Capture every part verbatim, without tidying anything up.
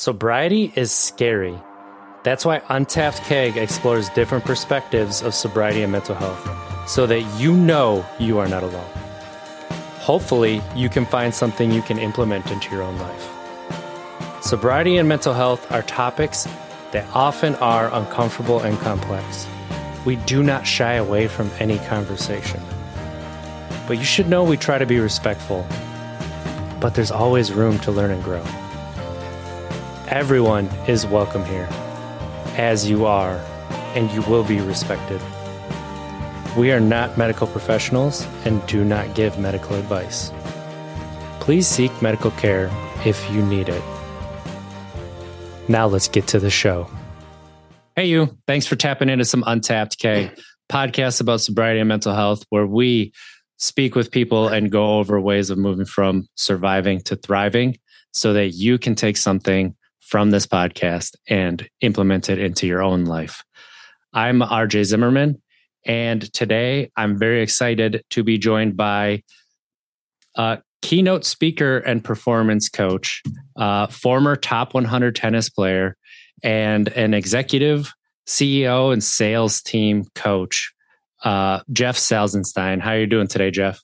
Sobriety is scary. That's why Untapped Keg explores different perspectives of sobriety and mental health, so that you know you are not alone. Hopefully, you can find something you can implement into your own life. Sobriety and mental health are topics that often are uncomfortable and complex. We do not shy away from any conversation. But you should know we try to be respectful. But there's always room to learn and grow. Everyone is welcome here, as you are, and you will be respected. We are not medical professionals and do not give medical advice. Please seek medical care if you need it. Now let's get to the show. Hey you, thanks for tapping into some Untapped K podcast about sobriety and mental health, where we speak with people and go over ways of moving from surviving to thriving so that you can take something from this podcast and implement it into your own life. I'm R J Zimmerman, and today I'm very excited to be joined by a keynote speaker and performance coach, uh, former top one hundred tennis player, and an executive, C E O, and sales team coach, uh, Jeff Salzenstein. How are you doing today, Jeff?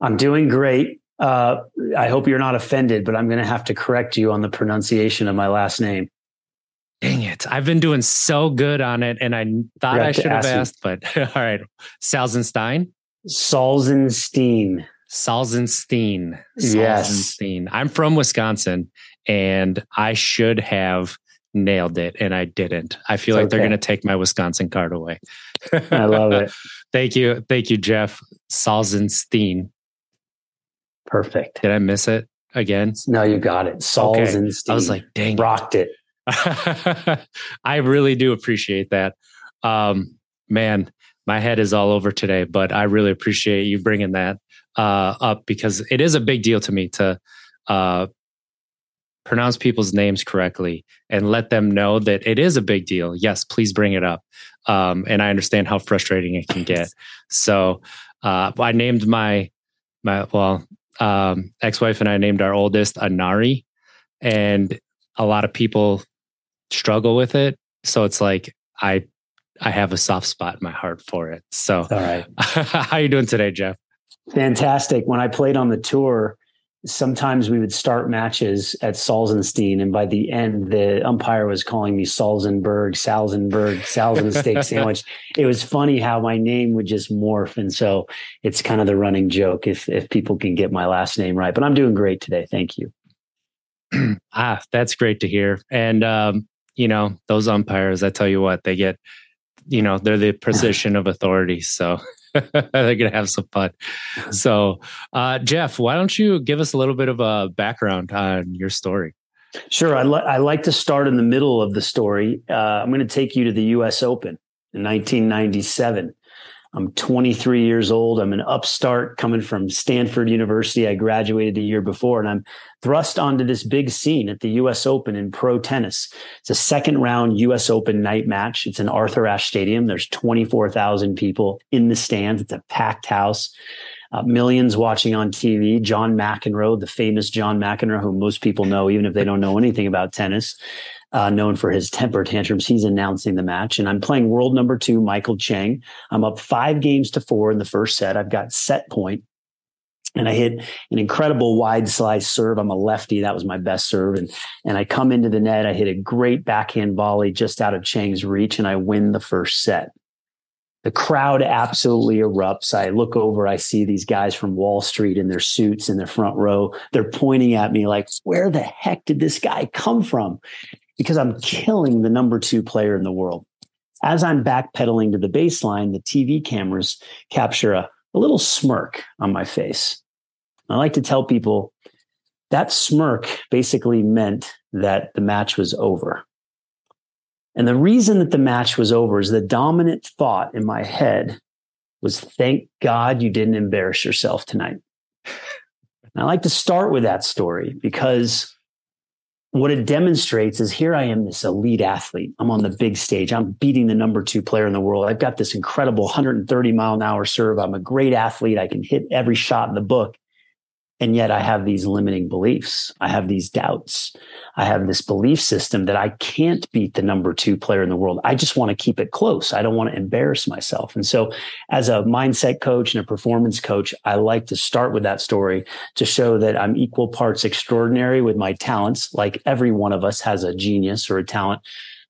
I'm doing great. Uh, I hope you're not offended, but I'm going to have to correct you on the pronunciation of my last name. Dang it. I've been doing so good on it, and I thought I should have asked, but all right. Salzenstein? Salzenstein. Salzenstein. Salzenstein. Yes. I'm from Wisconsin, and I should have nailed it, and I didn't. I feel it's like okay. They're going to take my Wisconsin card away. I love it. Thank you. Thank you, Jeff. Salzenstein. Perfect. Did I miss it again? No, you got it. Salzenstein. Okay. I was like, dang. Rocked it. it. I really do appreciate that. Um, man, my head is all over today, but I really appreciate you bringing that uh, up, because it is a big deal to me to uh, pronounce people's names correctly and let them know that it is a big deal. Yes, please bring it up. Um, and I understand how frustrating it can get. So uh, I named my, my well, um, ex-wife and I named our oldest Anari, and a lot of people struggle with it. So it's like, I, I have a soft spot in my heart for it. So all right. How are you doing today, Jeff? Fantastic. When I played on the tour, sometimes we would start matches at Salzenstein, and by the end, the umpire was calling me Salzenberg, Salzenberg, Salzen steak sandwich. It was funny how my name would just morph. And so it's kind of the running joke if if people can get my last name right. But I'm doing great today. Thank you. Ah, that's great to hear. And, um, you know, those umpires, I tell you what, they get, you know, they're the position of authority. So they're going to have some fun. So, uh, Jeff, why don't you give us a little bit of a background on your story? Sure. I, li- I like to start in the middle of the story. Uh, I'm going to take you to the U S Open in nineteen ninety-seven. I'm twenty-three years old. I'm an upstart coming from Stanford University. I graduated the year before, and I'm thrust onto this big scene at the U S Open in pro tennis. It's a second round U S Open night match. It's in Arthur Ashe Stadium. There's twenty-four thousand people in the stands. It's a packed house. Uh, millions watching on T V. John McEnroe, the famous John McEnroe, who most people know, even if they don't know anything about tennis, uh, known for his temper tantrums. He's announcing the match. And I'm playing world number two, Michael Chang. I'm up five games to four in the first set. I've got set point. And I hit an incredible wide slice serve. I'm a lefty. That was my best serve. And, and I come into the net. I hit a great backhand volley just out of Chang's reach, and I win the first set. The crowd absolutely erupts. I look over, I see these guys from Wall Street in their suits in their front row. They're pointing at me like, where the heck did this guy come from? Because I'm killing the number two player in the world. As I'm backpedaling to the baseline, the T V cameras capture a, a little smirk on my face. I like to tell people that smirk basically meant that the match was over. And the reason that the match was over is the dominant thought in my head was, thank God you didn't embarrass yourself tonight. And I like to start with that story because what it demonstrates is here I am, this elite athlete. I'm on the big stage. I'm beating the number two player in the world. I've got this incredible one hundred thirty mile an hour serve. I'm a great athlete. I can hit every shot in the book. And yet I have these limiting beliefs. I have these doubts. I have this belief system that I can't beat the number two player in the world. I just want to keep it close. I don't want to embarrass myself. And so as a mindset coach and a performance coach, I like to start with that story to show that I'm equal parts extraordinary with my talents. Like every one of us has a genius or a talent,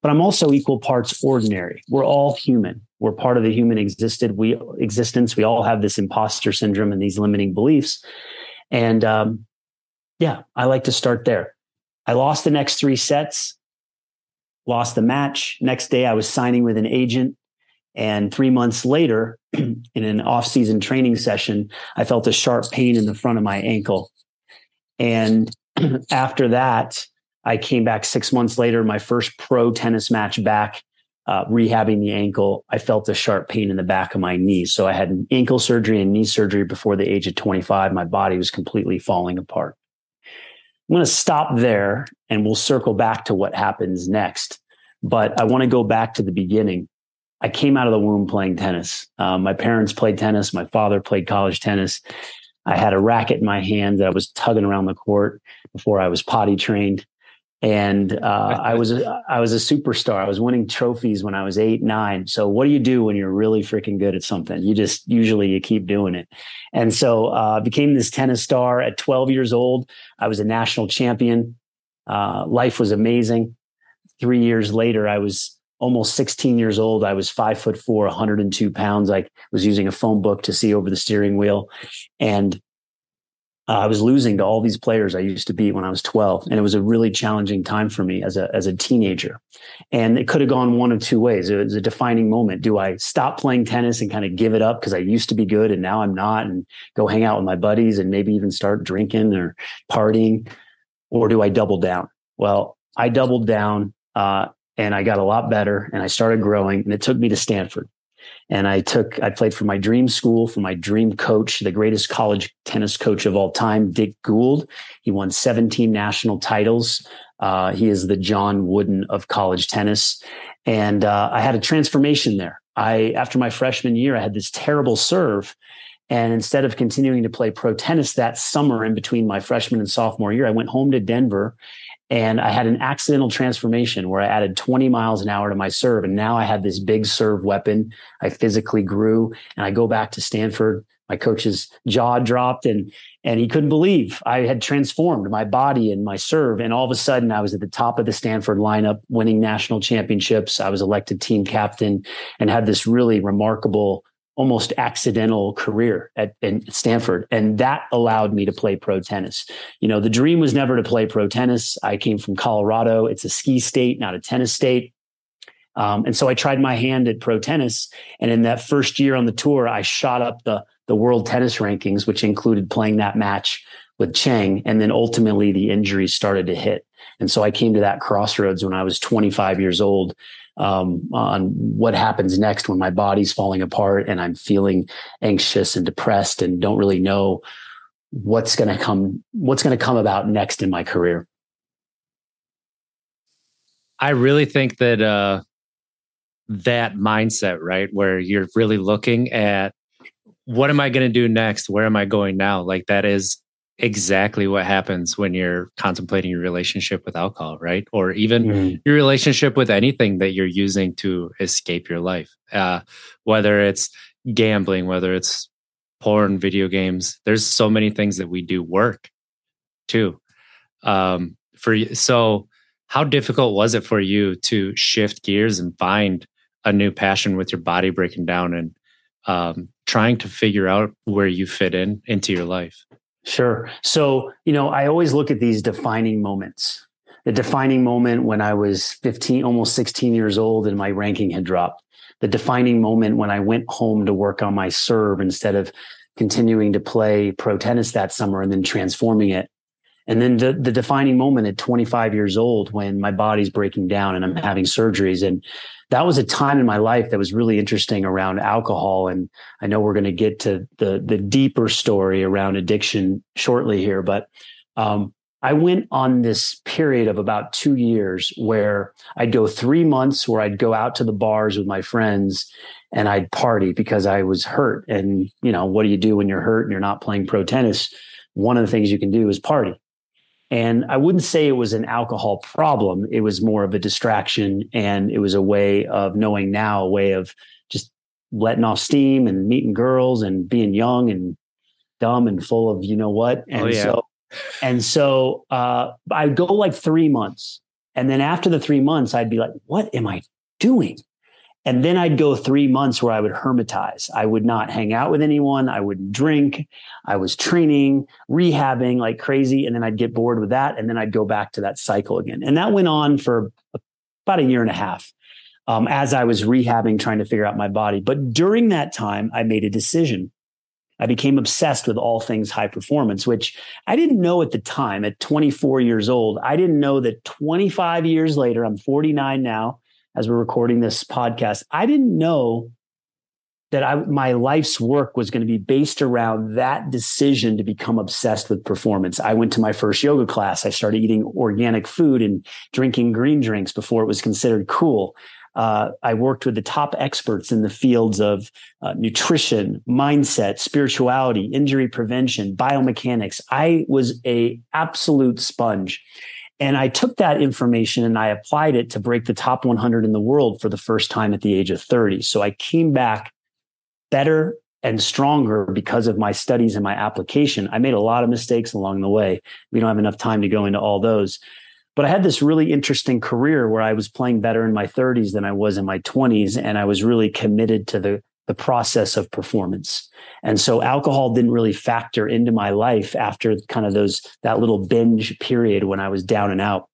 but I'm also equal parts ordinary. We're all human. We're part of the human existed. We existence. We all have this imposter syndrome and these limiting beliefs. And um, yeah, I like to start there. I lost the next three sets, lost the match. Next day, I was signing with an agent. And three months later, in an off-season training session, I felt a sharp pain in the front of my ankle. And after that, I came back six months later, my first pro tennis match back, uh, rehabbing the ankle. I felt a sharp pain in the back of my knee. So I had ankle surgery and knee surgery before the age of twenty-five. My body was completely falling apart. I'm going to stop there and we'll circle back to what happens next. But I want to go back to the beginning. I came out of the womb playing tennis. Uh, my parents played tennis. My father played college tennis. I had a racket in my hand that I was tugging around the court before I was potty trained. And uh, I was a, I was a superstar. I was winning trophies when I was eight, nine. So what do you do when you're really freaking good at something? You just usually you keep doing it. And so I uh, became this tennis star at twelve years old. I was a national champion. Uh, life was amazing. Three years later, I was almost sixteen years old. I was five foot four, one hundred two pounds. I was using a phone book to see over the steering wheel. And Uh, I was losing to all these players I used to beat when I was twelve. And it was a really challenging time for me as a as a teenager. And it could have gone one of two ways. It was a defining moment. Do I stop playing tennis and kind of give it up because I used to be good and now I'm not, and go hang out with my buddies and maybe even start drinking or partying? Or do I double down? Well, I doubled down uh, and I got a lot better and I started growing, and it took me to Stanford. And I took, I played for my dream school, for my dream coach, the greatest college tennis coach of all time, Dick Gould. He won seventeen national titles. Uh, he is the John Wooden of college tennis. And uh, I had a transformation there. I, after my freshman year, I had this terrible serve. And instead of continuing to play pro tennis that summer in between my freshman and sophomore year, I went home to Denver. And I had an accidental transformation where I added twenty miles an hour to my serve. And now I had this big serve weapon. I physically grew, and I go back to Stanford. My coach's jaw dropped, and, and he couldn't believe I had transformed my body and my serve. And all of a sudden I was at the top of the Stanford lineup, winning national championships. I was elected team captain and had this really remarkable, almost accidental career at in Stanford. And that allowed me to play pro tennis. You know, the dream was never to play pro tennis. I came from Colorado. It's a ski state, not a tennis state. Um, and so I tried my hand at pro tennis. And in that first year on the tour, I shot up the, the world tennis rankings, which included playing that match with Chang. And then ultimately the injuries started to hit. And so I came to that crossroads when I was twenty-five years old, um, on what happens next when my body's falling apart and I'm feeling anxious and depressed and don't really know what's going to come, what's going to come about next in my career. I really think that, uh, that mindset, right, where you're really looking at what am I going to do next? Where am I going now? Like that is exactly what happens when you're contemplating your relationship with alcohol, right? Or even mm. your relationship with anything that you're using to escape your life, uh, whether it's gambling, whether it's porn, video games. There's so many things that we do work too. Um, for you. So how difficult was it for you to shift gears and find a new passion with your body breaking down and um, trying to figure out where you fit in into your life? Sure. So, you know, I always look at these defining moments. The defining moment when I was fifteen, almost sixteen years old and my ranking had dropped. The defining moment when I went home to work on my serve instead of continuing to play pro tennis that summer and then transforming it. And then the, the defining moment at twenty-five years old when my body's breaking down and I'm having surgeries. And that was a time in my life that was really interesting around alcohol. And I know we're going to get to the the deeper story around addiction shortly here, but um, I went on this period of about two years where I'd go three months where I'd go out to the bars with my friends and I'd party because I was hurt. And, you know, what do you do when you're hurt and you're not playing pro tennis? one of the things you can do is party. And I wouldn't say it was an alcohol problem. It was more of a distraction. And it was a way of knowing now, a way of just letting off steam and meeting girls and being young and dumb and full of, you know what? And oh, yeah. so, and so uh, I'd go like three months. And then after the three months, I'd be like, what am I doing? And then I'd go three months where I would hermitize. I would not hang out with anyone. I wouldn't drink. I was training, rehabbing like crazy. And then I'd get bored with that. And then I'd go back to that cycle again. And that went on for about a year and a half um, as I was rehabbing, trying to figure out my body. But during that time, I made a decision. I became obsessed with all things high performance, which I didn't know at the time. At twenty-four years old, I didn't know that twenty-five years later, I'm forty-nine now, as we're recording this podcast, I didn't know that I, my life's work was going to be based around that decision to become obsessed with performance. I went to my first yoga class. I started eating organic food and drinking green drinks before it was considered cool. Uh, I worked with the top experts in the fields of uh, nutrition, mindset, spirituality, injury prevention, biomechanics. I was a absolute sponge. And I took that information and I applied it to break the top one hundred in the world for the first time at the age of thirty. So I came back better and stronger because of my studies and my application. I made a lot of mistakes along the way. We don't have enough time to go into all those. But I had this really interesting career where I was playing better in my thirties than I was in my twenties. And I was really committed to the, the process of performance. And so alcohol didn't really factor into my life after kind of those, that little binge period when I was down and out.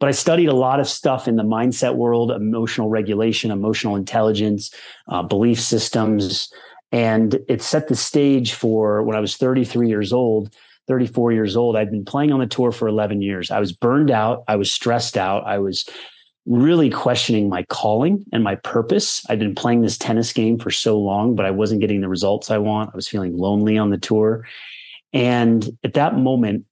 But I studied a lot of stuff in the mindset world, emotional regulation, emotional intelligence, uh, belief systems. And it set the stage for when I was thirty-three years old, thirty-four years old, I'd been playing on the tour for eleven years. I was burned out. I was stressed out. I was really questioning my calling and my purpose. I'd been playing this tennis game for so long, but I wasn't getting the results I want. I was feeling lonely on the tour. And at that moment,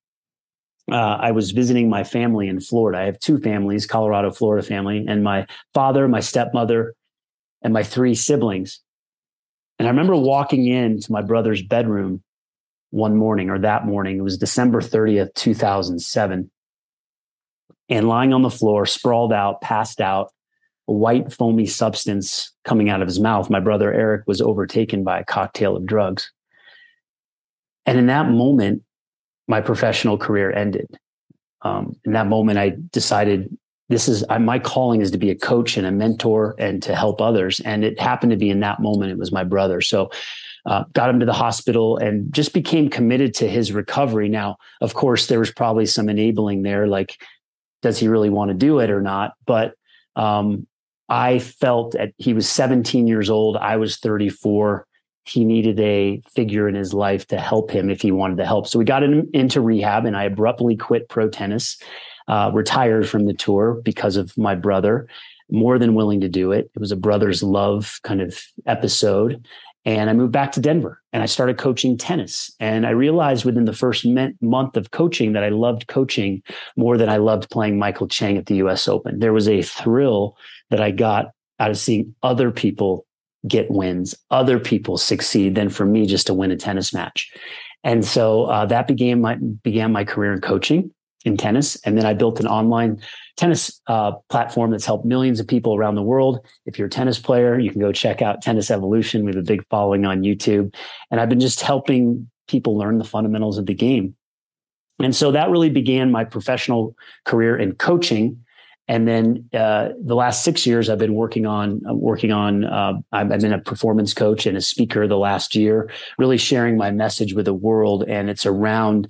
uh, I was visiting my family in Florida. I have two families, Colorado, Florida family, and my father, my stepmother, and my three siblings. And I remember walking into my brother's bedroom one morning, or that morning, it was December thirtieth, two thousand seven. And lying on the floor, sprawled out, passed out, a white foamy substance coming out of his mouth. My brother, Eric, was overtaken by a cocktail of drugs. And in that moment, my professional career ended. Um, in that moment, I decided this is I, my calling is to be a coach and a mentor and to help others. And it happened to be in that moment, it was my brother. So Uh, got him to the hospital and just became committed to his recovery. Now, of course, there was probably some enabling there, like, does he really want to do it or not? But um, I felt that he was seventeen years old. I was thirty-four. He needed a figure in his life to help him if he wanted to help. So we got him into rehab, and I abruptly quit pro tennis, uh, retired from the tour because of my brother, more than willing to do it. It was a brother's love kind of episode. And I moved back to Denver and I started coaching tennis. And I realized within the first me- month of coaching that I loved coaching more than I loved playing Michael Chang at the U S Open. There was a thrill that I got out of seeing other people get wins, other people succeed, than for me just to win a tennis match. And so uh, that began my, began my career in coaching in tennis. And then I built an online tennis uh, platform that's helped millions of people around the world. If you're a tennis player, you can go check out Tennis Evolution. We have a big following on YouTube. And I've been just helping people learn the fundamentals of the game. And so that really began my professional career in coaching. And then uh, the last six years I've been working on, working on, uh, I've been a performance coach and a speaker the last year, really sharing my message with the world. And it's around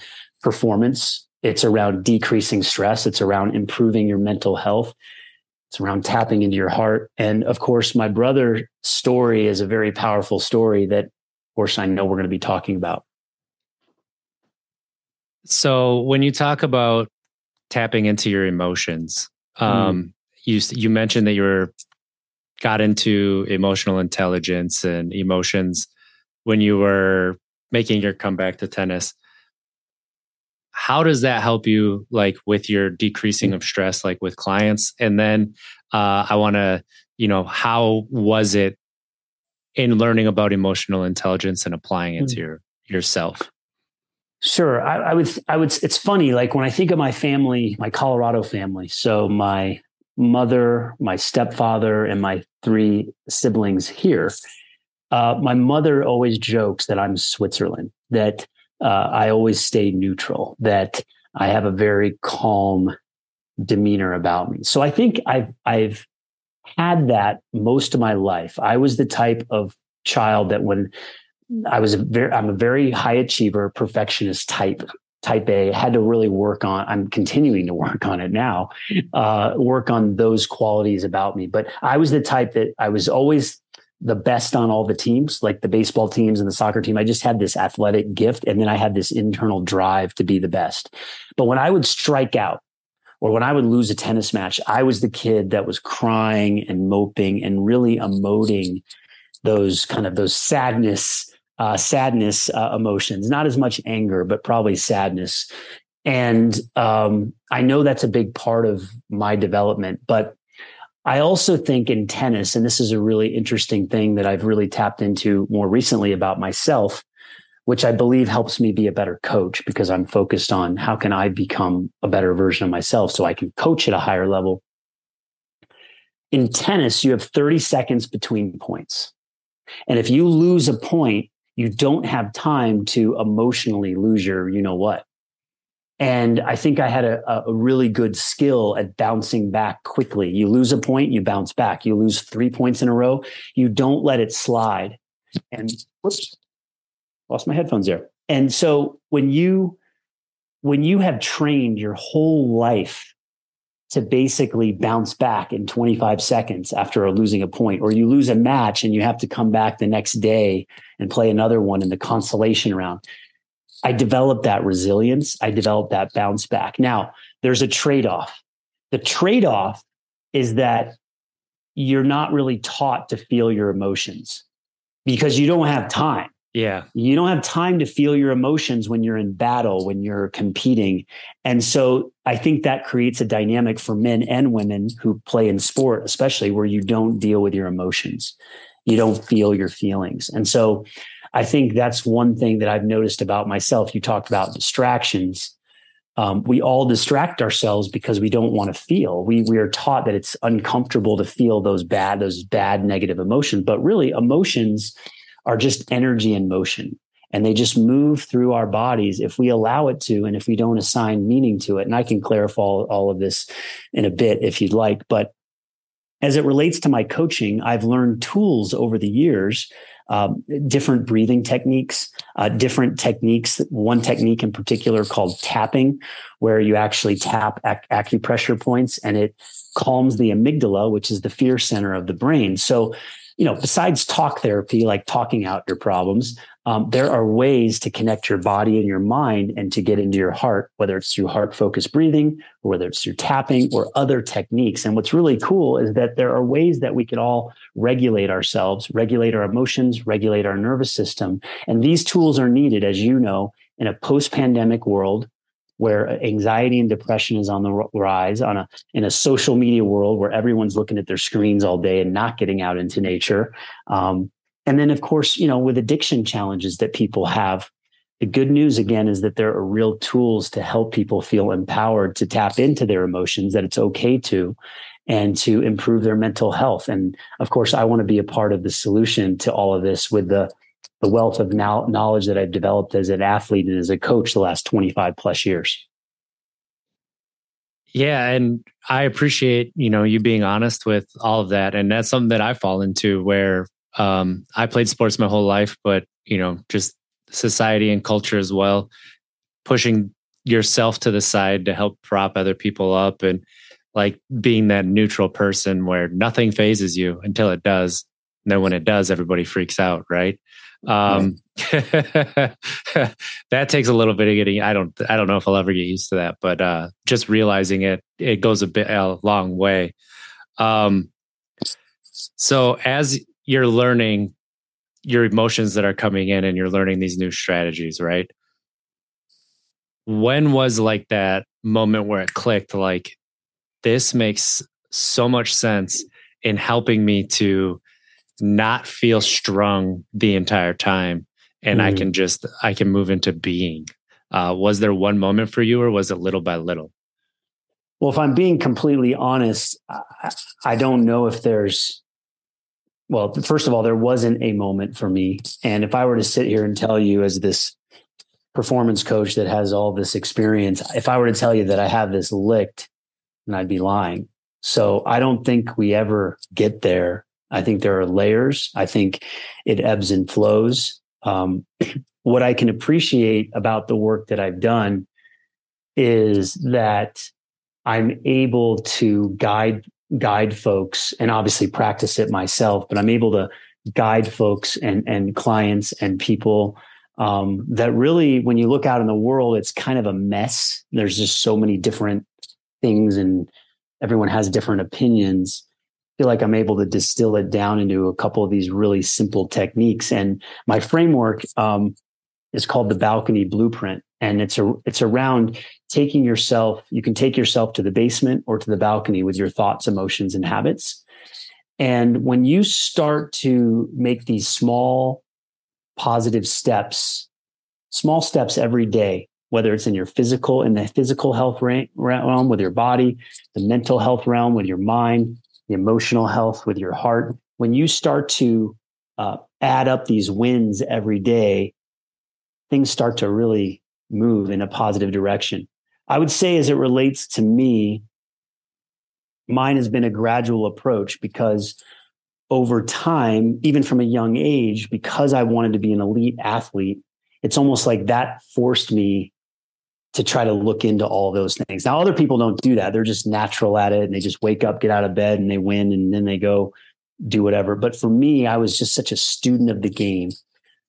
performance. It's around decreasing stress. It's around improving your mental health. It's around tapping into your heart. And of course, my brother's story is a very powerful story that, of course, I know we're going to be talking about. So when you talk about tapping into your emotions, mm. um, you you mentioned that you were got into emotional intelligence and emotions when you were making your comeback to tennis. How does that help you, like, with your decreasing of stress, like with clients? And then uh, I want to, you know, how was it in learning about emotional intelligence and applying it to your, yourself? Sure. I, I would, I would, it's funny. Like when I think of my family, my Colorado family, so my mother, my stepfather, and my three siblings here, uh, my mother always jokes that I'm Switzerland, that uh, I always stay neutral, that I have a very calm demeanor about me. So I think I've, I've had that most of my life. I was the type of child that when I was a very, I'm a very high achiever, perfectionist type, type A, had to really work on, I'm continuing to work on it now, uh, work on those qualities about me. But I was the type that I was always the best on all the teams, like the baseball teams and the soccer team. I just had this athletic gift. And then I had this internal drive to be the best. But when I would strike out, or when I would lose a tennis match, I was the kid that was crying and moping and really emoting those kind of those sadness, uh, sadness uh, emotions, not as much anger, but probably sadness. And um, I know that's a big part of my development, but I also think in tennis, and this is a really interesting thing that I've really tapped into more recently about myself, which I believe helps me be a better coach because I'm focused on how can I become a better version of myself so I can coach at a higher level. In tennis, you have thirty seconds between points. And if you lose a point, you don't have time to emotionally lose your, you know what. And I think I had a, a really good skill at bouncing back quickly. You lose a point, you bounce back. You lose three points in a row, you don't let it slide. And whoops. Lost my headphones there. And so when you, when you have trained your whole life to basically bounce back in twenty-five seconds after losing a point, or you lose a match and you have to come back the next day and play another one in the consolation round, I developed that resilience. I developed that bounce back. Now there's a trade-off. The trade-off is that you're not really taught to feel your emotions because you don't have time. Yeah. You don't have time to feel your emotions when you're in battle, when you're competing. And so I think that creates a dynamic for men and women who play in sport, especially where you don't deal with your emotions. You don't feel your feelings. And so I think that's one thing that I've noticed about myself. You talked about distractions. Um, we all distract ourselves because we don't want to feel. We we are taught that it's uncomfortable to feel those bad, those bad negative emotions, but really emotions are just energy in motion, and they just move through our bodies if we allow it to, and if we don't assign meaning to it. And I can clarify all of this in a bit if you'd like. But as it relates to my coaching, I've learned tools over the years, um, different breathing techniques, uh, different techniques. One technique in particular called tapping, where you actually tap ac- acupressure points, and it calms the amygdala, which is the fear center of the brain. So, you know, besides talk therapy, like talking out your problems, um, there are ways to connect your body and your mind and to get into your heart, whether it's through heart-focused breathing, or whether it's through tapping or other techniques. And what's really cool is that there are ways that we could all regulate ourselves, regulate our emotions, regulate our nervous system. And these tools are needed, as you know, in a post-pandemic world where anxiety and depression is on the rise, on a in a social media world where everyone's looking at their screens all day and not getting out into nature. Um, and then, of course, you know, with addiction challenges that people have, the good news, again, is that there are real tools to help people feel empowered to tap into their emotions, that it's okay to, and to improve their mental health. And, of course, I want to be a part of the solution to all of this with the the wealth of knowledge that I've developed as an athlete and as a coach the last twenty-five plus years. Yeah. And I appreciate, you know, you being honest with all of that. And that's something that I fall into where um, I played sports my whole life, but, you know, just society and culture as well, pushing yourself to the side to help prop other people up, and like being that neutral person where nothing phases you until it does. And then when it does, everybody freaks out. Right. Um, that takes a little bit of getting, I don't, I don't know if I'll ever get used to that, but, uh, just realizing it, it goes a bit, a long way. Um, so as you're learning your emotions that are coming in and you're learning these new strategies, right? When was like that moment where it clicked, like this makes so much sense in helping me to not feel strung the entire time, and mm. I can just I can move into being. Uh, was there one moment for you, or was it little by little? Well, if I'm being completely honest, I, I don't know if there's, well, first of all, there wasn't a moment for me. And if I were to sit here and tell you as this performance coach that has all this experience, if I were to tell you that I have this licked, then I'd be lying. So I don't think we ever get there. I think there are layers. I think it ebbs and flows. Um, what I can appreciate about the work that I've done is that I'm able to guide, guide folks, and obviously practice it myself, but I'm able to guide folks and, and clients and people, um, that really, when you look out in the world, it's kind of a mess. There's just so many different things and everyone has different opinions. I feel like I'm able to distill it down into a couple of these really simple techniques. And my framework, um, is called the Balcony Blueprint. And it's a, it's around taking yourself, you can take yourself to the basement or to the balcony with your thoughts, emotions, and habits. And when you start to make these small, positive steps, small steps every day, whether it's in your physical, in the physical health realm with your body, the mental health realm with your mind, the emotional health with your heart, when you start to uh, add up these wins every day, things start to really move in a positive direction. I would say, as it relates to me, mine has been a gradual approach, because over time, even from a young age, because I wanted to be an elite athlete, it's almost like that forced me to try to look into all those things. Now, other people don't do that. They're just natural at it, and they just wake up, get out of bed, and they win, and then they go do whatever. But for me, I was just such a student of the game.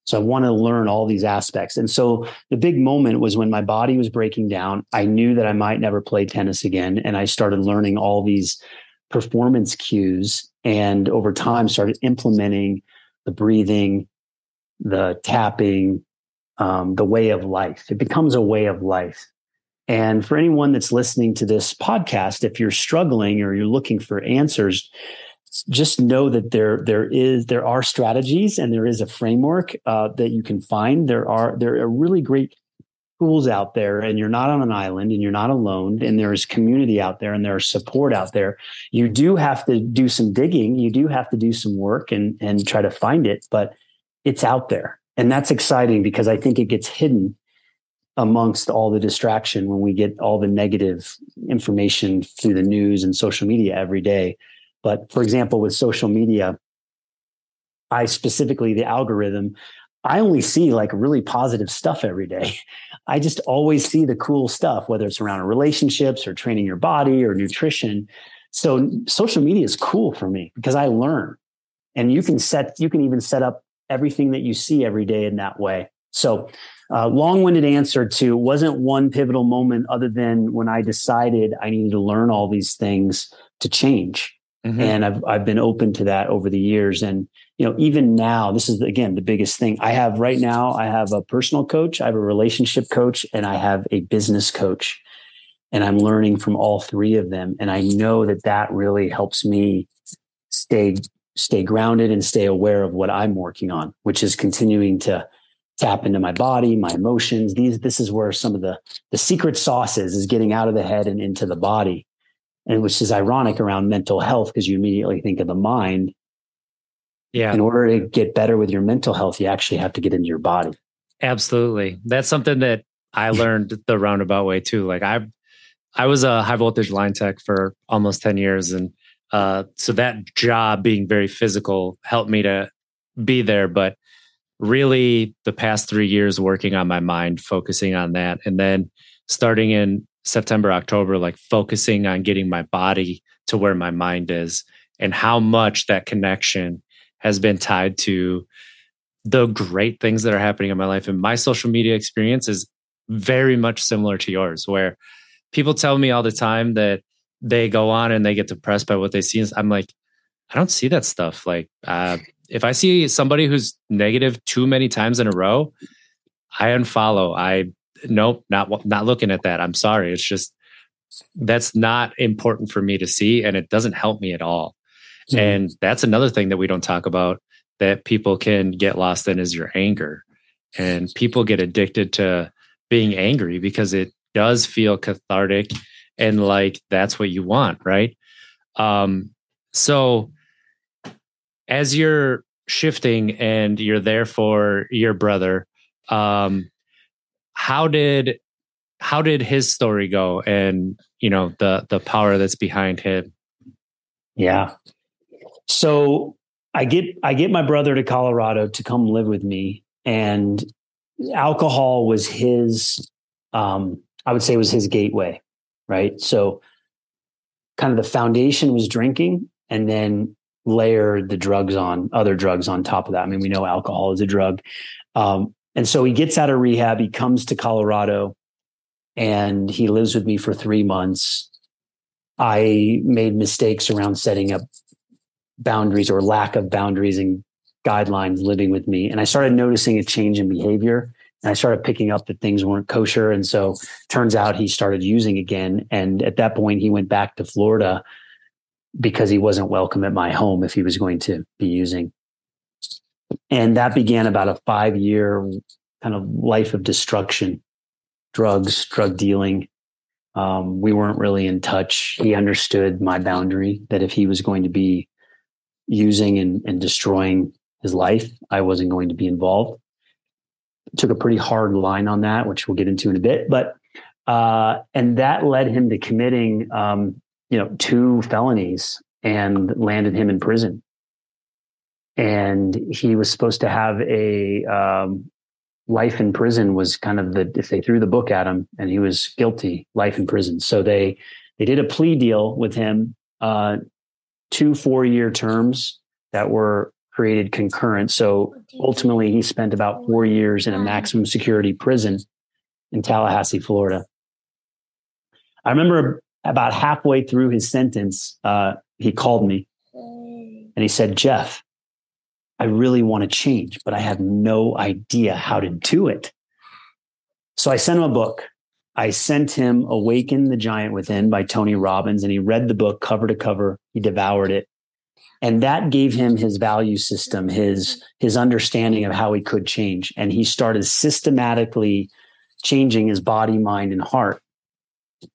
So I wanted to learn all these aspects. And so the big moment was when my body was breaking down. I knew that I might never play tennis again. And I started learning all these performance cues, and over time started implementing the breathing, the tapping, um, the way of life. It becomes a way of life. And for anyone that's listening to this podcast, if you're struggling or you're looking for answers, just know that there, there is, there are strategies, and there is a framework uh, that you can find. There are, there are really great tools out there, and you're not on an island, and you're not alone, and there is community out there, and there is support out there. You do have to do some digging. You do have to do some work and, and try to find it, but it's out there. And that's exciting, because I think it gets hidden amongst all the distraction when we get all the negative information through the news and social media every day. But for example, with social media, I specifically, the algorithm, I only see like really positive stuff every day. I just always see the cool stuff, whether it's around relationships or training your body or nutrition. So social media is cool for me, because I learn, and you can set, you can even set up everything that you see every day in that way. So uh, long-winded answer to, wasn't one pivotal moment other than when I decided I needed to learn all these things to change. Mm-hmm. And I've, I've been open to that over the years. And, you know, even now, this is, again, the biggest thing I have right now. I have a personal coach, I have a relationship coach, and I have a business coach, and I'm learning from all three of them. And I know that that really helps me stay, stay grounded and stay aware of what I'm working on, which is continuing to tap into my body, my emotions. These, this is where some of the, the secret sauce is, is getting out of the head and into the body. And which is ironic around mental health, because you immediately think of the mind. Yeah. In order to get better with your mental health, you actually have to get into your body. Absolutely. That's something that I learned the roundabout way too. Like I, I was a high voltage line tech for almost ten years. And uh, so that job being very physical helped me to be there. But really the past three years working on my mind, focusing on that. And then starting in September, October, like focusing on getting my body to where my mind is, and how much that connection has been tied to the great things that are happening in my life. And my social media experience is very much similar to yours, where people tell me all the time that they go on and they get depressed by what they see. I'm like, I don't see that stuff. Like, uh, if I see somebody who's negative too many times in a row, I unfollow. I Nope, not not looking at that. I'm sorry. It's just, that's not important for me to see, and it doesn't help me at all. Mm-hmm. And that's another thing that we don't talk about that people can get lost in, is your anger. And people get addicted to being angry, because it does feel cathartic and like that's what you want, right? Um, so as you're shifting and you're there for your brother, um, how did how did his story go, and you know the the power that's behind him? Yeah. So I get I get my brother to Colorado to come live with me, and alcohol was his um, I would say was his gateway, right? So kind of the foundation was drinking, and then layered the drugs on other drugs on top of that. I mean, we know alcohol is a drug. Um, and so he gets out of rehab, he comes to Colorado, and he lives with me for three months. I made mistakes around setting up boundaries or lack of boundaries and guidelines living with me. And I started noticing a change in behavior, and I started picking up that things weren't kosher. And so turns out he started using again. And at that point he went back to Florida because he wasn't welcome at my home if he was going to be using. And that began about a five year kind of life of destruction, drugs, drug dealing. Um, we weren't really in touch. He understood my boundary that if he was going to be using and, and destroying his life, I wasn't going to be involved. Took a pretty hard line on that, which we'll get into in a bit. But, uh, and that led him to committing, um, you know, two felonies, and landed him in prison. And he was supposed to have a, um, life in prison was kind of the, if they threw the book at him and he was guilty, life in prison. So they, they did a plea deal with him, uh, two four-year terms that were created concurrent. So ultimately he spent about four years in a maximum security prison in Tallahassee, Florida. I remember about halfway through his sentence, uh, he called me and he said, "Jeff, I really want to change, but I have no idea how to do it." So I sent him a book. I sent him Awaken the Giant Within by Tony Robbins, and he read the book cover to cover. He devoured it. And that gave him his value system, his, his understanding of how he could change. And he started systematically changing his body, mind, and heart.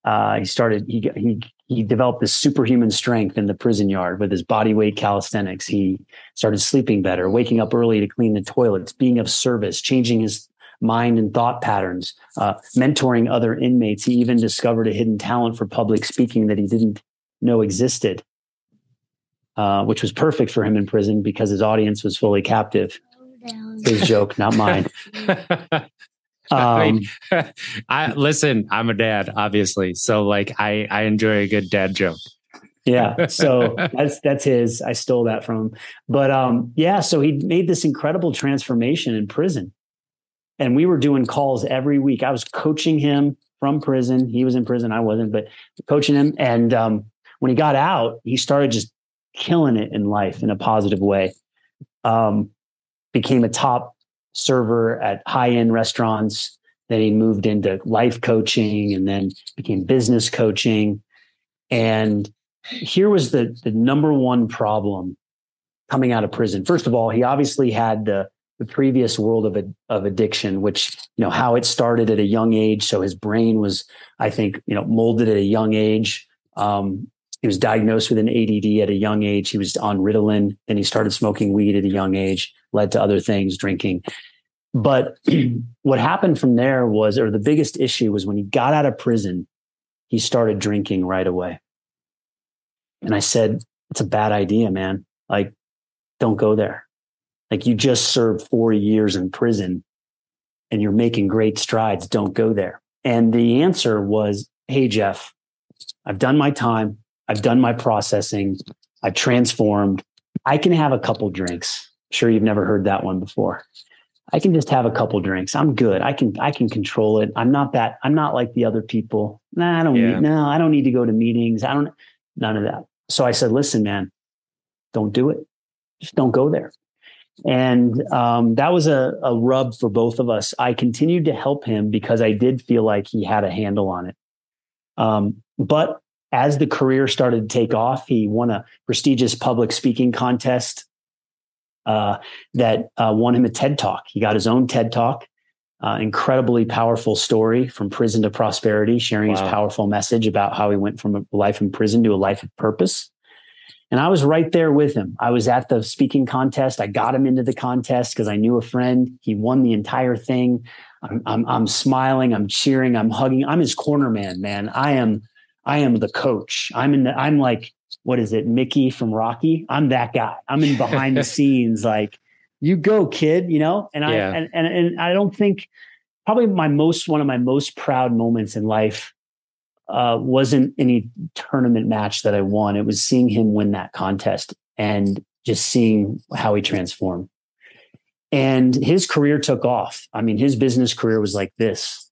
Uh, he started, he, he, he developed this superhuman strength in the prison yard with his body weight calisthenics. He started sleeping better, waking up early to clean the toilets, being of service, changing his mind and thought patterns, uh, mentoring other inmates. He even discovered a hidden talent for public speaking that he didn't know existed, uh, which was perfect for him in prison because his audience was fully captive. His joke, not mine. um, I mean, I, listen, I'm a dad, obviously. So like, I, I enjoy a good dad joke. Yeah. So that's, that's his, I stole that from him. But um, yeah, so he made this incredible transformation in prison. And we were doing calls every week. I was coaching him from prison. He was in prison. I wasn't, but coaching him. And um, when he got out, he started just killing it in life in a positive way. Um, became a top server at high-end restaurants. Then he moved into life coaching, and then became business coaching. And here was the, the number one problem coming out of prison. First of all, he obviously had the the previous world of ad- of addiction, which, you know, how it started at a young age. So his brain was, I think, you know, molded at a young age. Um, he was diagnosed with an A D D at a young age. He was on Ritalin, and he started smoking weed at a young age, led to other things, drinking. But what happened from there was, or the biggest issue was, when he got out of prison, he started drinking right away. And I said, "It's a bad idea, man. Like, don't go there. Like, you just served four years in prison and you're making great strides. Don't go there." And the answer was, "Hey, Jeff, I've done my time. I've done my processing. I've transformed. I can have a couple drinks." I'm sure you've never heard that one before. I can just have a couple drinks. I'm good. I can, I can control it. I'm not that, I'm not like the other people. Nah, I don't yeah. need, no, I don't need to go to meetings. I don't, none of that. So I said, "Listen, man, don't do it. Just don't go there." And um, that was a, a rub for both of us. I continued to help him because I did feel like he had a handle on it. Um, but as the career started to take off, he won a prestigious public speaking contest uh, that uh, won him a TED Talk. He got his own TED Talk. uh, incredibly powerful story, From Prison to Prosperity, sharing wow. his powerful message about how he went from a life in prison to a life of purpose. And I was right there with him. I was at the speaking contest. I got him into the contest because I knew a friend. He won the entire thing. I'm, I'm, I'm smiling. I'm cheering. I'm hugging. I'm his corner man, man. I am, I am the coach. I'm in the, I'm like, what is it? Mickey from Rocky. I'm that guy. I'm in behind the scenes. Like, you go, kid, you know? And I, yeah. and, and, and I don't think probably my most, one of my most proud moments in life Uh, wasn't any tournament match that I won. It was seeing him win that contest and just seeing how he transformed. And his career took off. I mean, his business career was like this.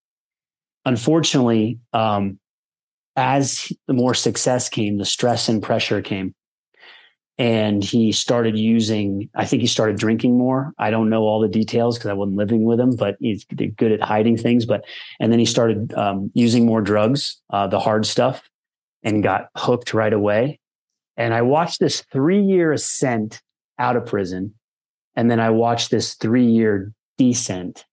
Unfortunately, um, as the more success came, the stress and pressure came. And he started using, I think he started drinking more. I don't know all the details because I wasn't living with him, but he's good at hiding things. But, and then he started um, using more drugs, uh, the hard stuff, and got hooked right away. And I watched this three year ascent out of prison. And then I watched this three year descent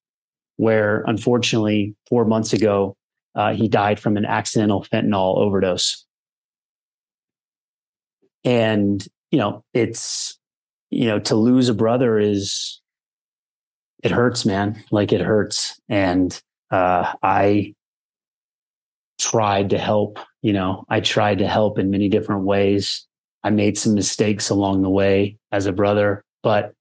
where, unfortunately, four months ago, uh, he died from an accidental fentanyl overdose. And you know, it's, you know, to lose a brother is, it hurts, man. Like, it hurts. And, uh, I tried to help, you know, I tried to help in many different ways. I made some mistakes along the way as a brother, but,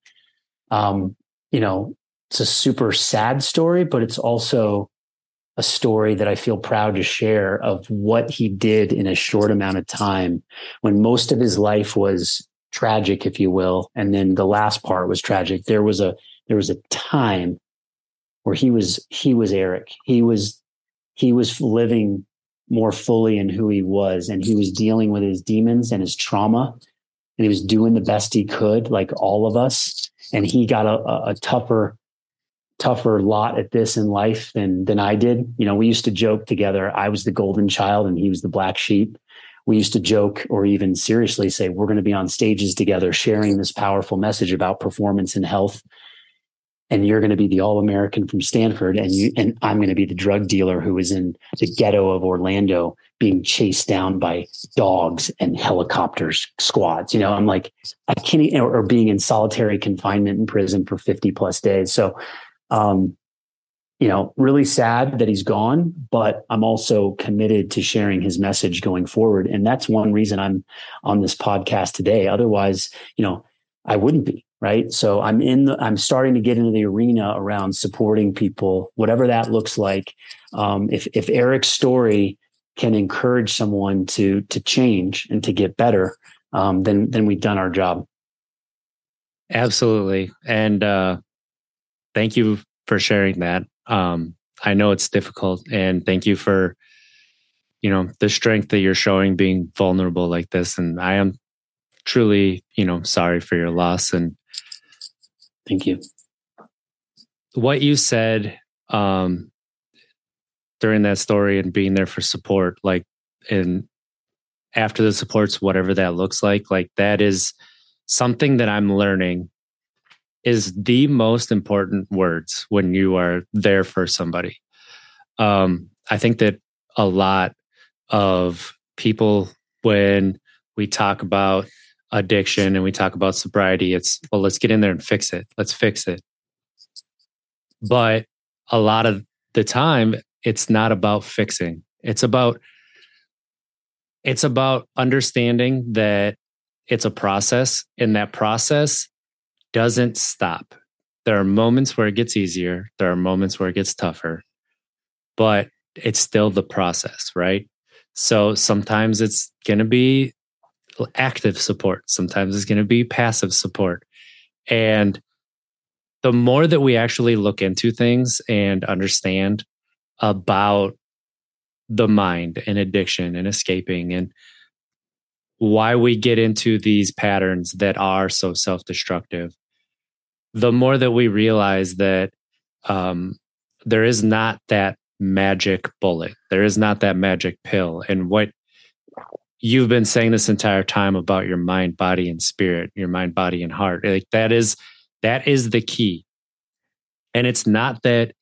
um, you know, it's a super sad story, but it's also a story that I feel proud to share of what he did in a short amount of time when most of his life was tragic, if you will. And then the last part was tragic. There was a, there was a time where he was, he was Eric. He was, he was living more fully in who he was, and he was dealing with his demons and his trauma, and he was doing the best he could, like all of us. And he got a, a, a tougher tougher lot at this in life than than I did. You know, we used to joke together. I was the golden child and he was the black sheep. We used to joke, or even seriously say, we're going to be on stages together sharing this powerful message about performance and health. And you're going to be the All-American from Stanford, and you and I'm going to be the drug dealer who is in the ghetto of Orlando being chased down by dogs and helicopters squads. You know, I'm like, I can't, or, or being in solitary confinement in prison for fifty plus days. So Um, you know, really sad that he's gone, but I'm also committed to sharing his message going forward. And that's one reason I'm on this podcast today. Otherwise, you know, I wouldn't be, right? So I'm in the, I'm starting to get into the arena around supporting people, whatever that looks like. Um, if, if Eric's story can encourage someone to, to change and to get better, um, then, then we've done our job. Absolutely. And, uh, thank you for sharing that. Um, I know it's difficult, and thank you for, you know, the strength that you're showing being vulnerable like this. And I am truly, you know, sorry for your loss. And thank you. What you said um, during that story and being there for support, like, and after the supports, whatever that looks like, like that is something that I'm learning is the most important words when you are there for somebody. Um, I think that a lot of people, when we talk about addiction and we talk about sobriety, it's, well, let's get in there and fix it. Let's fix it. But a lot of the time, it's not about fixing. It's about, it's about understanding that it's a process, and that process doesn't stop. There are moments where it gets easier. There are moments where it gets tougher, but it's still the process, right? So sometimes it's going to be active support. Sometimes it's going to be passive support. And the more that we actually look into things and understand about the mind and addiction and escaping and why we get into these patterns that are so self-destructive, the more that we realize that um, there is not that magic bullet, there is not that magic pill. And what you've been saying this entire time about your mind, body, and spirit, your mind, body, and heart, like that is that is the key. And it's not that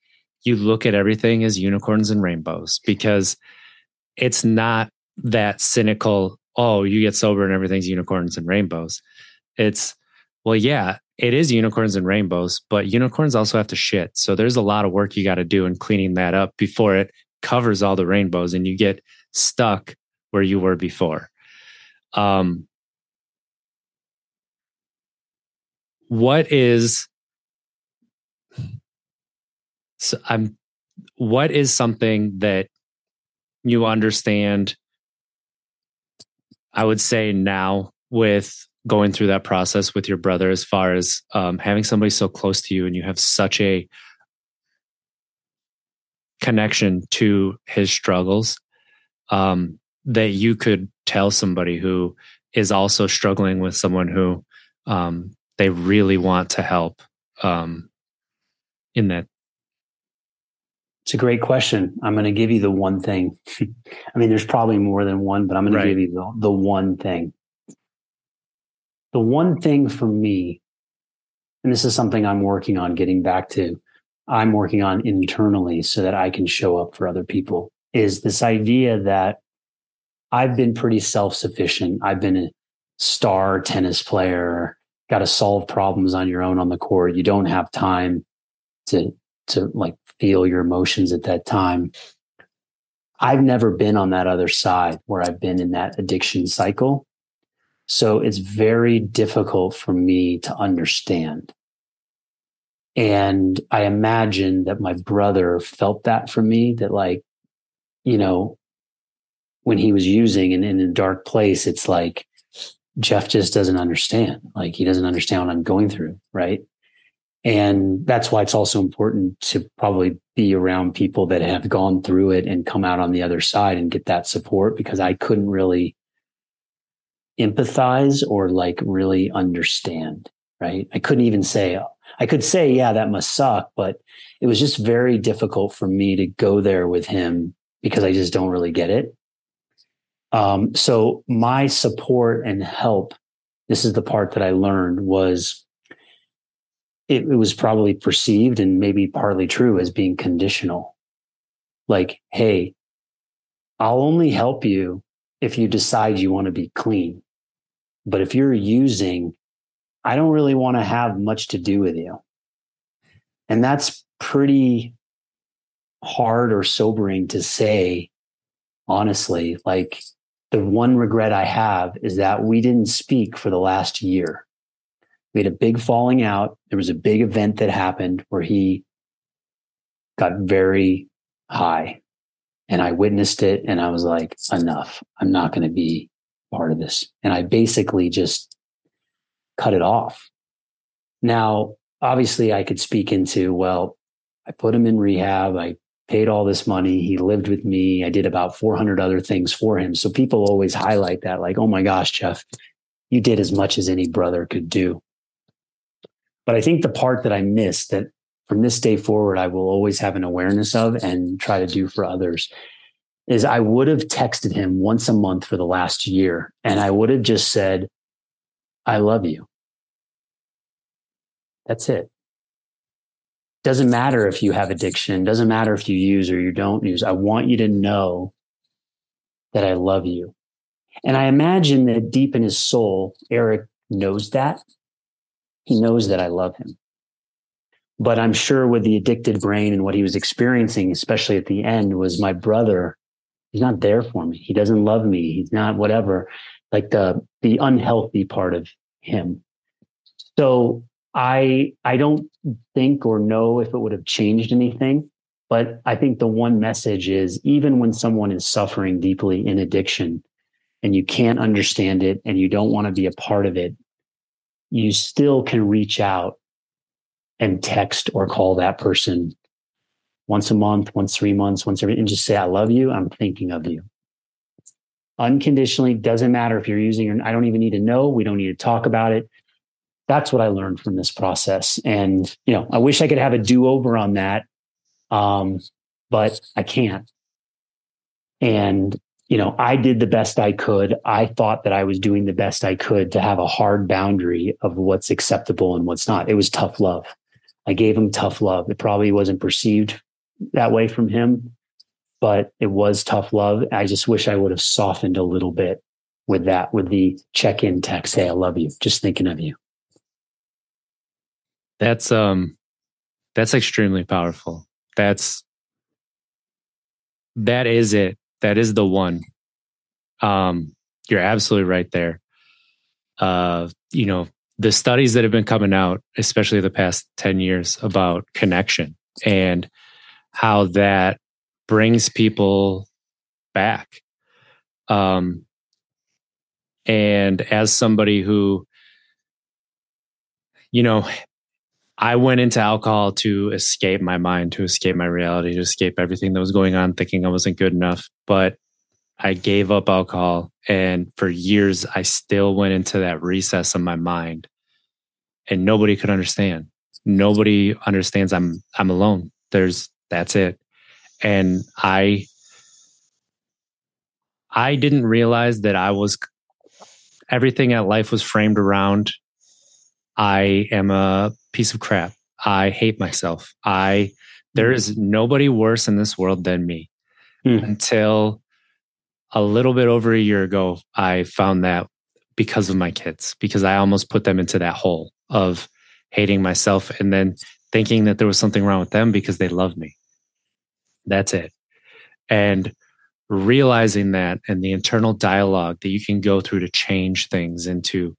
you look at everything as unicorns and rainbows, because it's not that cynical, oh, you get sober and everything's unicorns and rainbows. It's, well, yeah, it is unicorns and rainbows, but unicorns also have to shit. So there's a lot of work you got to do in cleaning that up before it covers all the rainbows and you get stuck where you were before. Um, what is, so I'm, what is something that you understand, I would say now, with going through that process with your brother, as far as um, having somebody so close to you and you have such a connection to his struggles, um, that you could tell somebody who is also struggling with someone who um, they really want to help um, in that? It's a great question. I'm going to give you the one thing. I mean, there's probably more than one, but I'm going right. to give you the, the one thing. The one thing for me, and this is something I'm working on getting back to, I'm working on internally so that I can show up for other people, is this idea that I've been pretty self-sufficient. I've been a star tennis player, got to solve problems on your own on the court. You don't have time to, to like feel your emotions at that time. I've never been on that other side where I've been in that addiction cycle. So it's very difficult for me to understand. And I imagine that my brother felt that from me, that like, you know, when he was using and in a dark place, it's like, Jeff just doesn't understand. Like, he doesn't understand what I'm going through. Right. And that's why it's also important to probably be around people that have gone through it and come out on the other side and get that support, because I couldn't really empathize or like really understand. Right. I couldn't even say, I could say, yeah, that must suck, but it was just very difficult for me to go there with him because I just don't really get it. Um, so my support and help, this is the part that I learned, was it, it was probably perceived and maybe partly true as being conditional. Like, hey, I'll only help you if you decide you want to be clean. But if you're using, I don't really want to have much to do with you. And that's pretty hard or sobering to say, honestly. Like, the one regret I have is that we didn't speak for the last year. We had a big falling out. There was a big event that happened where he got very high, and I witnessed it, and I was like, enough. I'm not going to be part of this. And I basically just cut it off. Now, obviously I could speak into, well, I put him in rehab. I paid all this money. He lived with me. I did about four hundred other things for him. So people always highlight that, like, oh my gosh, Jeff, you did as much as any brother could do. But I think the part that I missed, that from this day forward, I will always have an awareness of and try to do for others, is I would have texted him once a month for the last year. And I would have just said, I love you. That's it. Doesn't matter if you have addiction. Doesn't matter if you use or you don't use. I want you to know that I love you. And I imagine that deep in his soul, Eric knows that. He knows that I love him. But I'm sure with the addicted brain and what he was experiencing, especially at the end, was my brother, he's not there for me. He doesn't love me. He's not whatever, like the, the unhealthy part of him. So I I don't think or know if it would have changed anything, but I think the one message is, even when someone is suffering deeply in addiction and you can't understand it and you don't want to be a part of it, you still can reach out and text or call that person once a month, once three months, once every, and just say, I love you. I'm thinking of you. Unconditionally, doesn't matter if you're using or I don't even need to know. We don't need to talk about it. That's what I learned from this process. And, you know, I wish I could have a do-over on that, um, but I can't. And, you know, I did the best I could. I thought that I was doing the best I could to have a hard boundary of what's acceptable and what's not. It was tough love. I gave him tough love. It probably wasn't perceived that way from him, but it was tough love. I just wish I would have softened a little bit with that, with the check-in text, hey, I love you, just thinking of you. That's um, that's extremely powerful. That's that is it. That is the one. Um, you're absolutely right there. Uh, you know, the studies that have been coming out, especially the past ten years, about connection and how that brings people back. Um, and as somebody who, you know, I went into alcohol to escape my mind, to escape my reality, to escape everything that was going on, thinking I wasn't good enough. But I gave up alcohol, and for years, I still went into that recess of my mind, and nobody could understand. Nobody understands I'm I'm alone. There's that's it. And I I didn't realize that I was, everything at life was framed around, I am a piece of crap. I hate myself. I there is nobody worse in this world than me. Mm. Until a little bit over a year ago, I found that because of my kids, because I almost put them into that hole of hating myself and then thinking that there was something wrong with them because they love me. That's it. And realizing that, and the internal dialogue that you can go through to change things into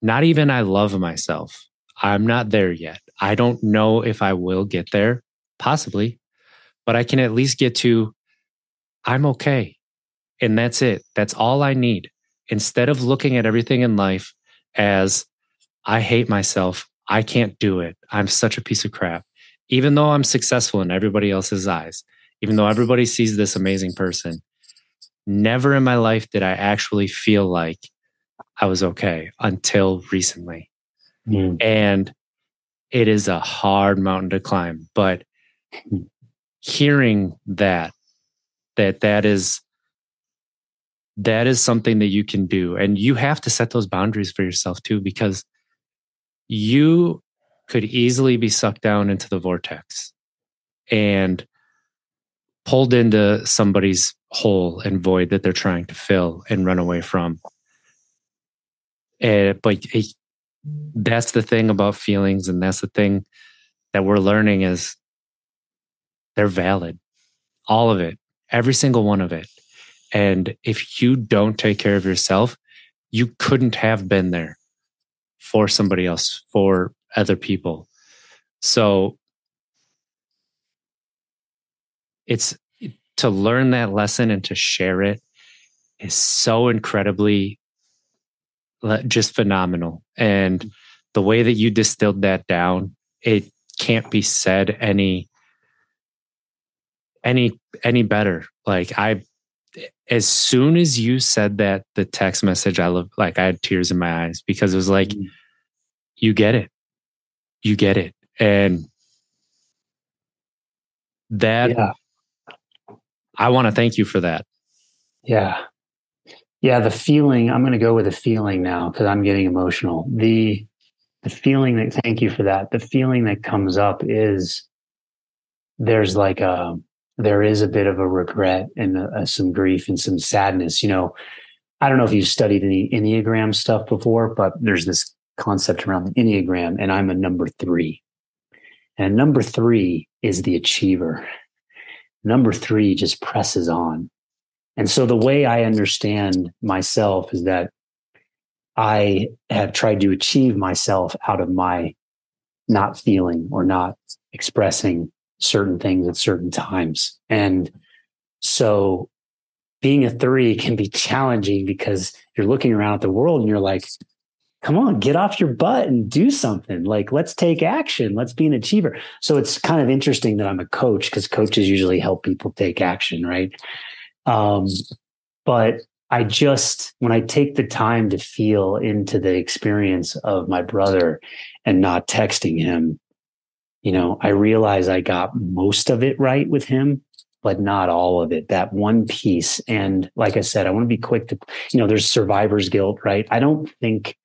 not even I love myself. I'm not there yet. I don't know if I will get there, possibly, but I can at least get to I'm okay. And that's it. That's all I need. Instead of looking at everything in life as I hate myself, I can't do it, I'm such a piece of crap. Even though I'm successful in everybody else's eyes, even though everybody sees this amazing person, never in my life did I actually feel like I was okay until recently. Mm. And it is a hard mountain to climb, but hearing that, that that is, that is something that you can do. And you have to set those boundaries for yourself too, because you could easily be sucked down into the vortex and pulled into somebody's hole and void that they're trying to fill and run away from. And, but it, that's the thing about feelings, and that's the thing that we're learning is they're valid. All of it. Every single one of it. And if you don't take care of yourself, you couldn't have been there for somebody else, for other people. So it's to learn that lesson and to share it is so incredibly just phenomenal. And the way that you distilled that down, it can't be said any any any better. Like I, as soon as you said that, the text message, I love, like I had tears in my eyes, because it was like, mm. you get it, you get it. And that, yeah. I want to thank you for that. Yeah. Yeah. The feeling, I'm going to go with the feeling now, because I'm getting emotional. The, the feeling that, thank you for that. The feeling that comes up is there's like a, there is a bit of a regret and uh, some grief and some sadness. You know, I don't know if you've studied any Enneagram stuff before, but there's this concept around the Enneagram, and I'm a number three. And number three is the achiever. Number three just presses on. And so the way I understand myself is that I have tried to achieve myself out of my not feeling or not expressing certain things at certain times. And so being a three can be challenging, because you're looking around at the world and you're like, come on, get off your butt and do something. Like, let's take action. Let's be an achiever. So it's kind of interesting that I'm a coach, because coaches usually help people take action, right? Um, but I just, when I take the time to feel into the experience of my brother and not texting him, you know, I realize I got most of it right with him, but not all of it, that one piece. And like I said, I want to be quick to, you know, there's survivor's guilt, right? I don't think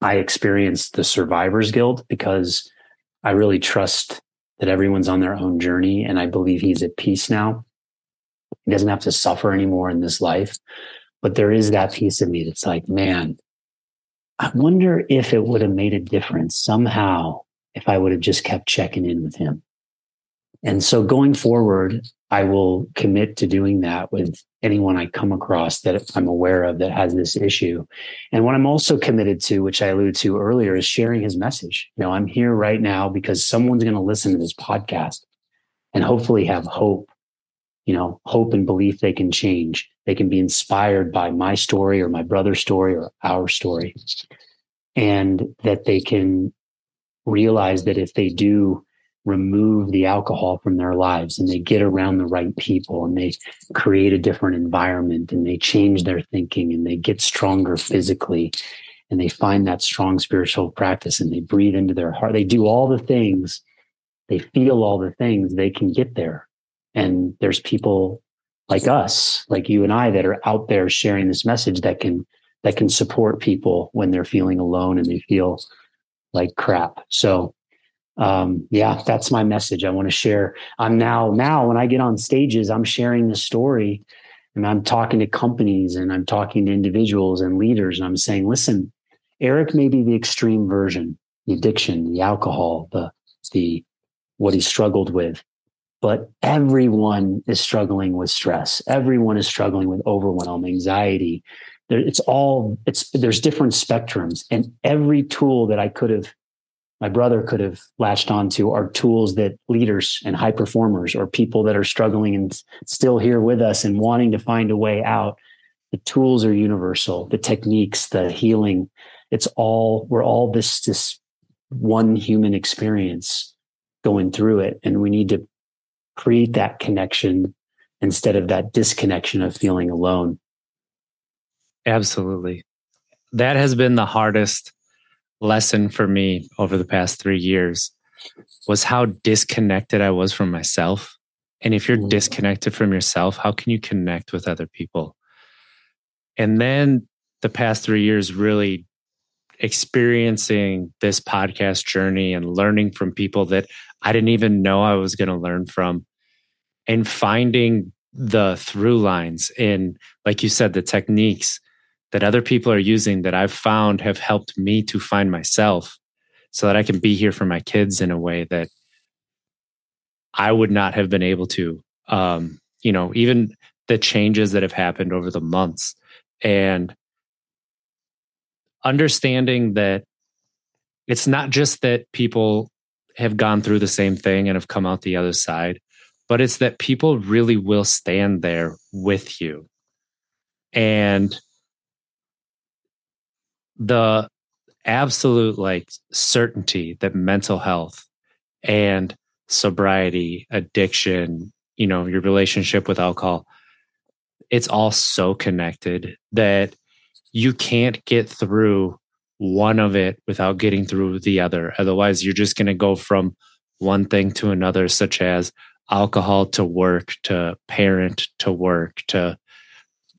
I experienced the survivor's guilt, because I really trust that everyone's on their own journey. And I believe he's at peace now. He doesn't have to suffer anymore in this life. But there is that piece of me that's like, man, I wonder if it would have made a difference somehow if I would have just kept checking in with him. And so going forward, I will commit to doing that with anyone I come across that I'm aware of that has this issue. And what I'm also committed to, which I alluded to earlier, is sharing his message. You know, I'm here right now because someone's going to listen to this podcast and hopefully have hope, you know, hope and belief they can change. They can be inspired by my story or my brother's story or our story, and that they can realize that if they do remove the alcohol from their lives and they get around the right people and they create a different environment and they change their thinking and they get stronger physically and they find that strong spiritual practice and they breathe into their heart, they do all the things, they feel all the things, they can get there. And there's people like us, like you and I, that are out there sharing this message that can that can support people when they're feeling alone and they feel like crap. So Um, yeah, that's my message. I want to share. I'm now, now when I get on stages, I'm sharing the story and I'm talking to companies and I'm talking to individuals and leaders. And I'm saying, listen, Eric may be the extreme version, the addiction, the alcohol, the, the, what he struggled with, but everyone is struggling with stress. Everyone is struggling with overwhelm, anxiety. There, it's all, it's, there's different spectrums, and every tool that I could have my brother could have latched onto are tools that leaders and high performers or people that are struggling and still here with us and wanting to find a way out. The tools are universal, the techniques, the healing. It's all, we're all this, this one human experience going through it. And we need to create that connection instead of that disconnection of feeling alone. Absolutely. That has been the hardest lesson for me over the past three years was how disconnected I was from myself. And if you're disconnected from yourself, how can you connect with other people? And then the past three years, really experiencing this podcast journey and learning from people that I didn't even know I was going to learn from, and finding the through lines in, like you said, the techniques that other people are using that I've found have helped me to find myself so that I can be here for my kids in a way that I would not have been able to. Um, you know, even the changes that have happened over the months and understanding that it's not just that people have gone through the same thing and have come out the other side, but it's that people really will stand there with you. And the absolute like certainty that mental health and sobriety, addiction, you know, your relationship with alcohol, it's all so connected that you can't get through one of it without getting through the other. Otherwise, you're just going to go from one thing to another, such as alcohol to work, to parent to work, to,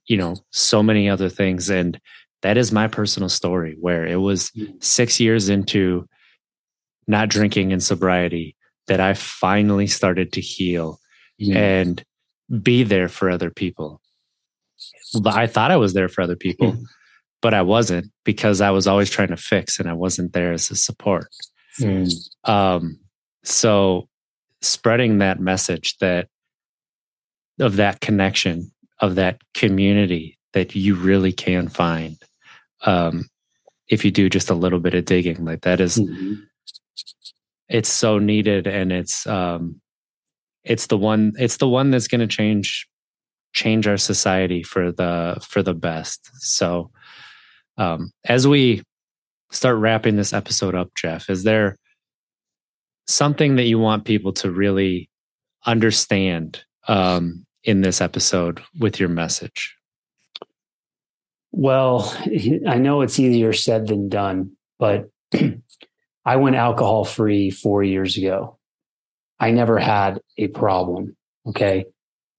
you know, so many other things. And that is my personal story, where it was six years into not drinking and sobriety that I finally started to heal yeah. and be there for other people. I thought I was there for other people, yeah. but I wasn't, because I was always trying to fix and I wasn't there as a support. Mm. Um, so spreading that message that of that connection, of that community that you really can find. Um, if you do just a little bit of digging, like that is, mm-hmm. it's so needed, and it's um, it's the one it's the one that's going to change change our society for the for the best. So, um, as we start wrapping this episode up, Jeff, is there something that you want people to really understand um, in this episode with your message? Well, I know it's easier said than done, but I went alcohol free four years ago. I never had a problem. Okay.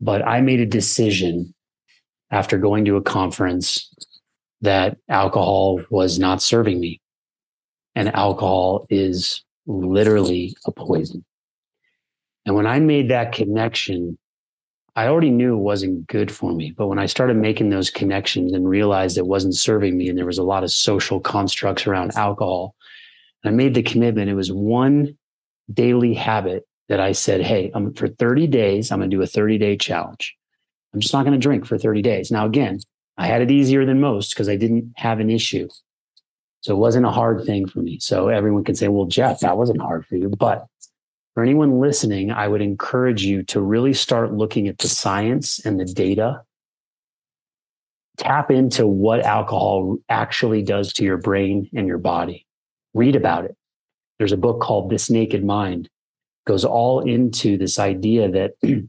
But I made a decision after going to a conference that alcohol was not serving me, and alcohol is literally a poison. And when I made that connection, I already knew it wasn't good for me. But when I started making those connections and realized it wasn't serving me, and there was a lot of social constructs around alcohol, I made the commitment. It was one daily habit that I said, hey, I'm, for thirty days, I'm going to do a thirty-day challenge. I'm just not going to drink for thirty days. Now, again, I had it easier than most because I didn't have an issue. So it wasn't a hard thing for me. So everyone can say, well, Jeff, that wasn't hard for you. But for anyone listening, I would encourage you to really start looking at the science and the data. Tap into what alcohol actually does to your brain and your body. Read about it. There's a book called This Naked Mind. It goes all into this idea that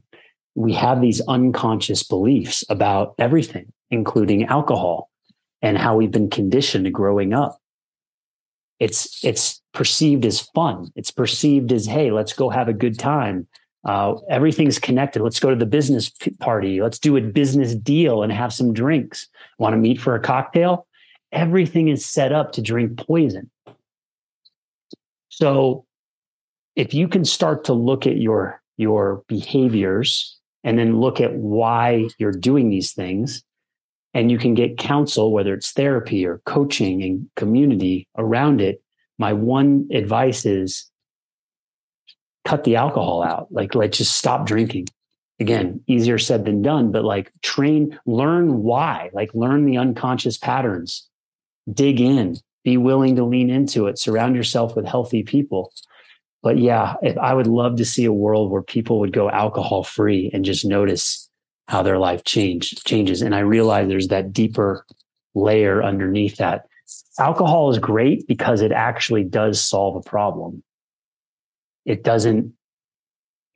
we have these unconscious beliefs about everything, including alcohol, and how we've been conditioned growing up. It's it's perceived as fun. It's perceived as, hey, let's go have a good time. Uh, everything's connected. Let's go to the business party. Let's do a business deal and have some drinks. Want to meet for a cocktail? Everything is set up to drink poison. So if you can start to look at your, your behaviors and then look at why you're doing these things, and you can get counsel, whether it's therapy or coaching and community around it, my one advice is cut the alcohol out. Like, let's just stop drinking. Again, easier said than done, but like train, learn why, like learn the unconscious patterns, dig in. Be willing to lean into it. Surround yourself with healthy people. But yeah, if, I would love to see a world where people would go alcohol free and just notice how their life change, changes. And I realize there's that deeper layer underneath that. Alcohol is great because it actually does solve a problem. It doesn't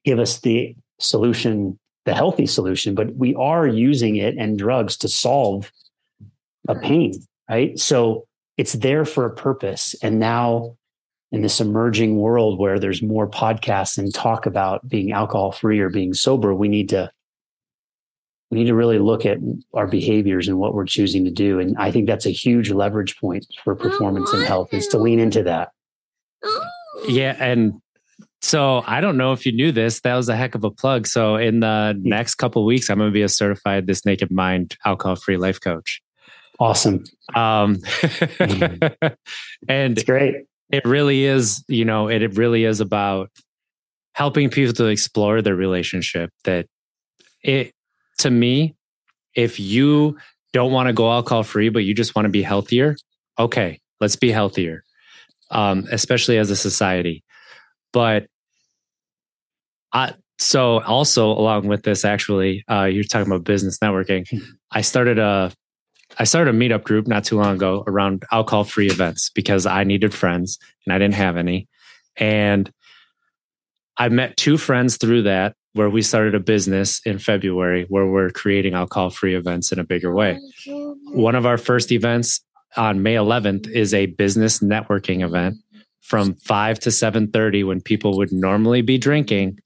give us the solution, the healthy solution, but we are using it and drugs to solve a pain, right? So it's there for a purpose. And now in this emerging world where there's more podcasts and talk about being alcohol free or being sober, we need to, we need to really look at our behaviors and what we're choosing to do. And I think that's a huge leverage point for performance and health, is to lean into that. Yeah. And so I don't know if you knew this, that was a heck of a plug. So in the next couple of weeks, I'm going to be a certified This Naked Mind alcohol-free life coach. Awesome. Um, and it's great. It really is, you know, it, it really is about helping people to explore their relationship. That it, to me, if you don't want to go alcohol free, but you just want to be healthier, okay, let's be healthier, um, especially as a society. But I, so also along with this, actually, uh, you're talking about business networking. I started a, I started a meetup group not too long ago around alcohol-free events because I needed friends and I didn't have any. And I met two friends through that, where we started a business in February where we're creating alcohol-free events in a bigger way. One of our first events on May eleventh is a business networking event from five to seven thirty when people would normally be drinking,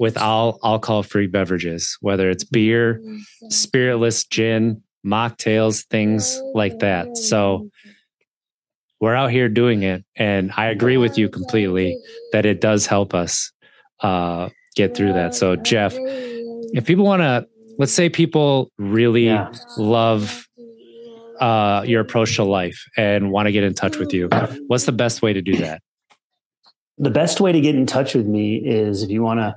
with all alcohol-free beverages, whether it's beer, spiritless gin, mocktails, things like that. So we're out here doing it. And I agree with you completely that it does help us uh, get through that. So Jeff, if people want to, let's say people really yeah. love uh, your approach to life and want to get in touch with you, what's the best way to do that? The best way to get in touch with me is, if you want to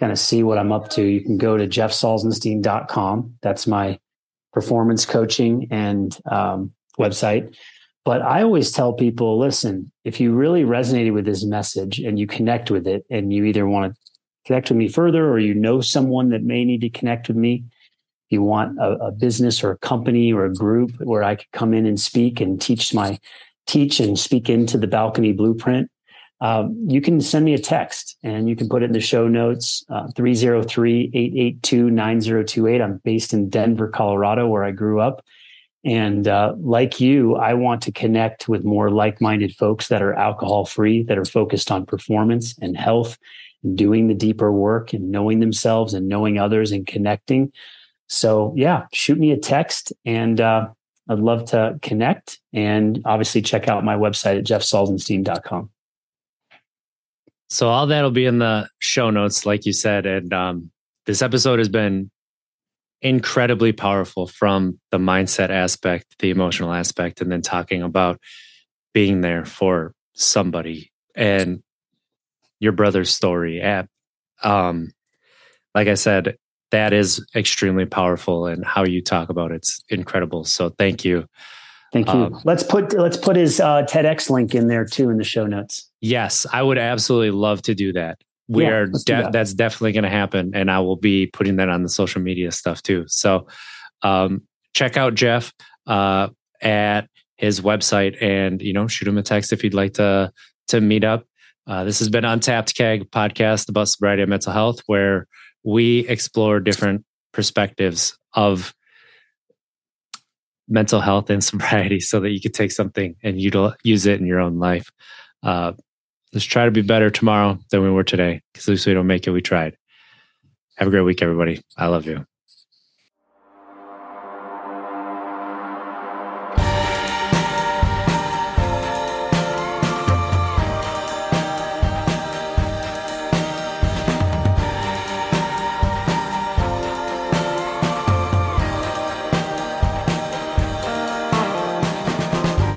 kind of see what I'm up to, you can go to jeff salzenstein dot com. That's my performance coaching and um, website. But I always tell people, listen, if you really resonated with this message and you connect with it, and you either want to connect with me further, or you know someone that may need to connect with me, you want a, a business or a company or a group where I could come in and speak and teach my teach and speak into the Balcony Blueprint, um, you can send me a text and you can put it in the show notes, uh, three oh three, eight eight two, nine oh two eight. I'm based in Denver, Colorado, where I grew up. And uh, like you, I want to connect with more like-minded folks that are alcohol-free, that are focused on performance and health, and doing the deeper work and knowing themselves and knowing others and connecting. So yeah, shoot me a text, and uh, I'd love to connect. And obviously check out my website at jeff salzenstein dot com. So all that'll be in the show notes, like you said. And um, this episode has been incredibly powerful from the mindset aspect, the emotional aspect, and then talking about being there for somebody and your brother's story. App. Um, like I said, that is extremely powerful, and how you talk about it's incredible. So thank you. Thank you. Um, let's put let's put his uh, TEDx link in there too in the show notes. Yes, I would absolutely love to do that. We yeah, are de- that. That's definitely going to happen, and I will be putting that on the social media stuff too. So um, check out Jeff uh, at his website, and you know, shoot him a text if you'd like to to meet up. Uh, this has been Untapped Keg podcast about sobriety and mental health, where we explore different perspectives of mental health and sobriety so that you could take something and util- use it in your own life. Uh, let's try to be better tomorrow than we were today, because at least we don't make it. We tried. Have a great week, everybody. I love you.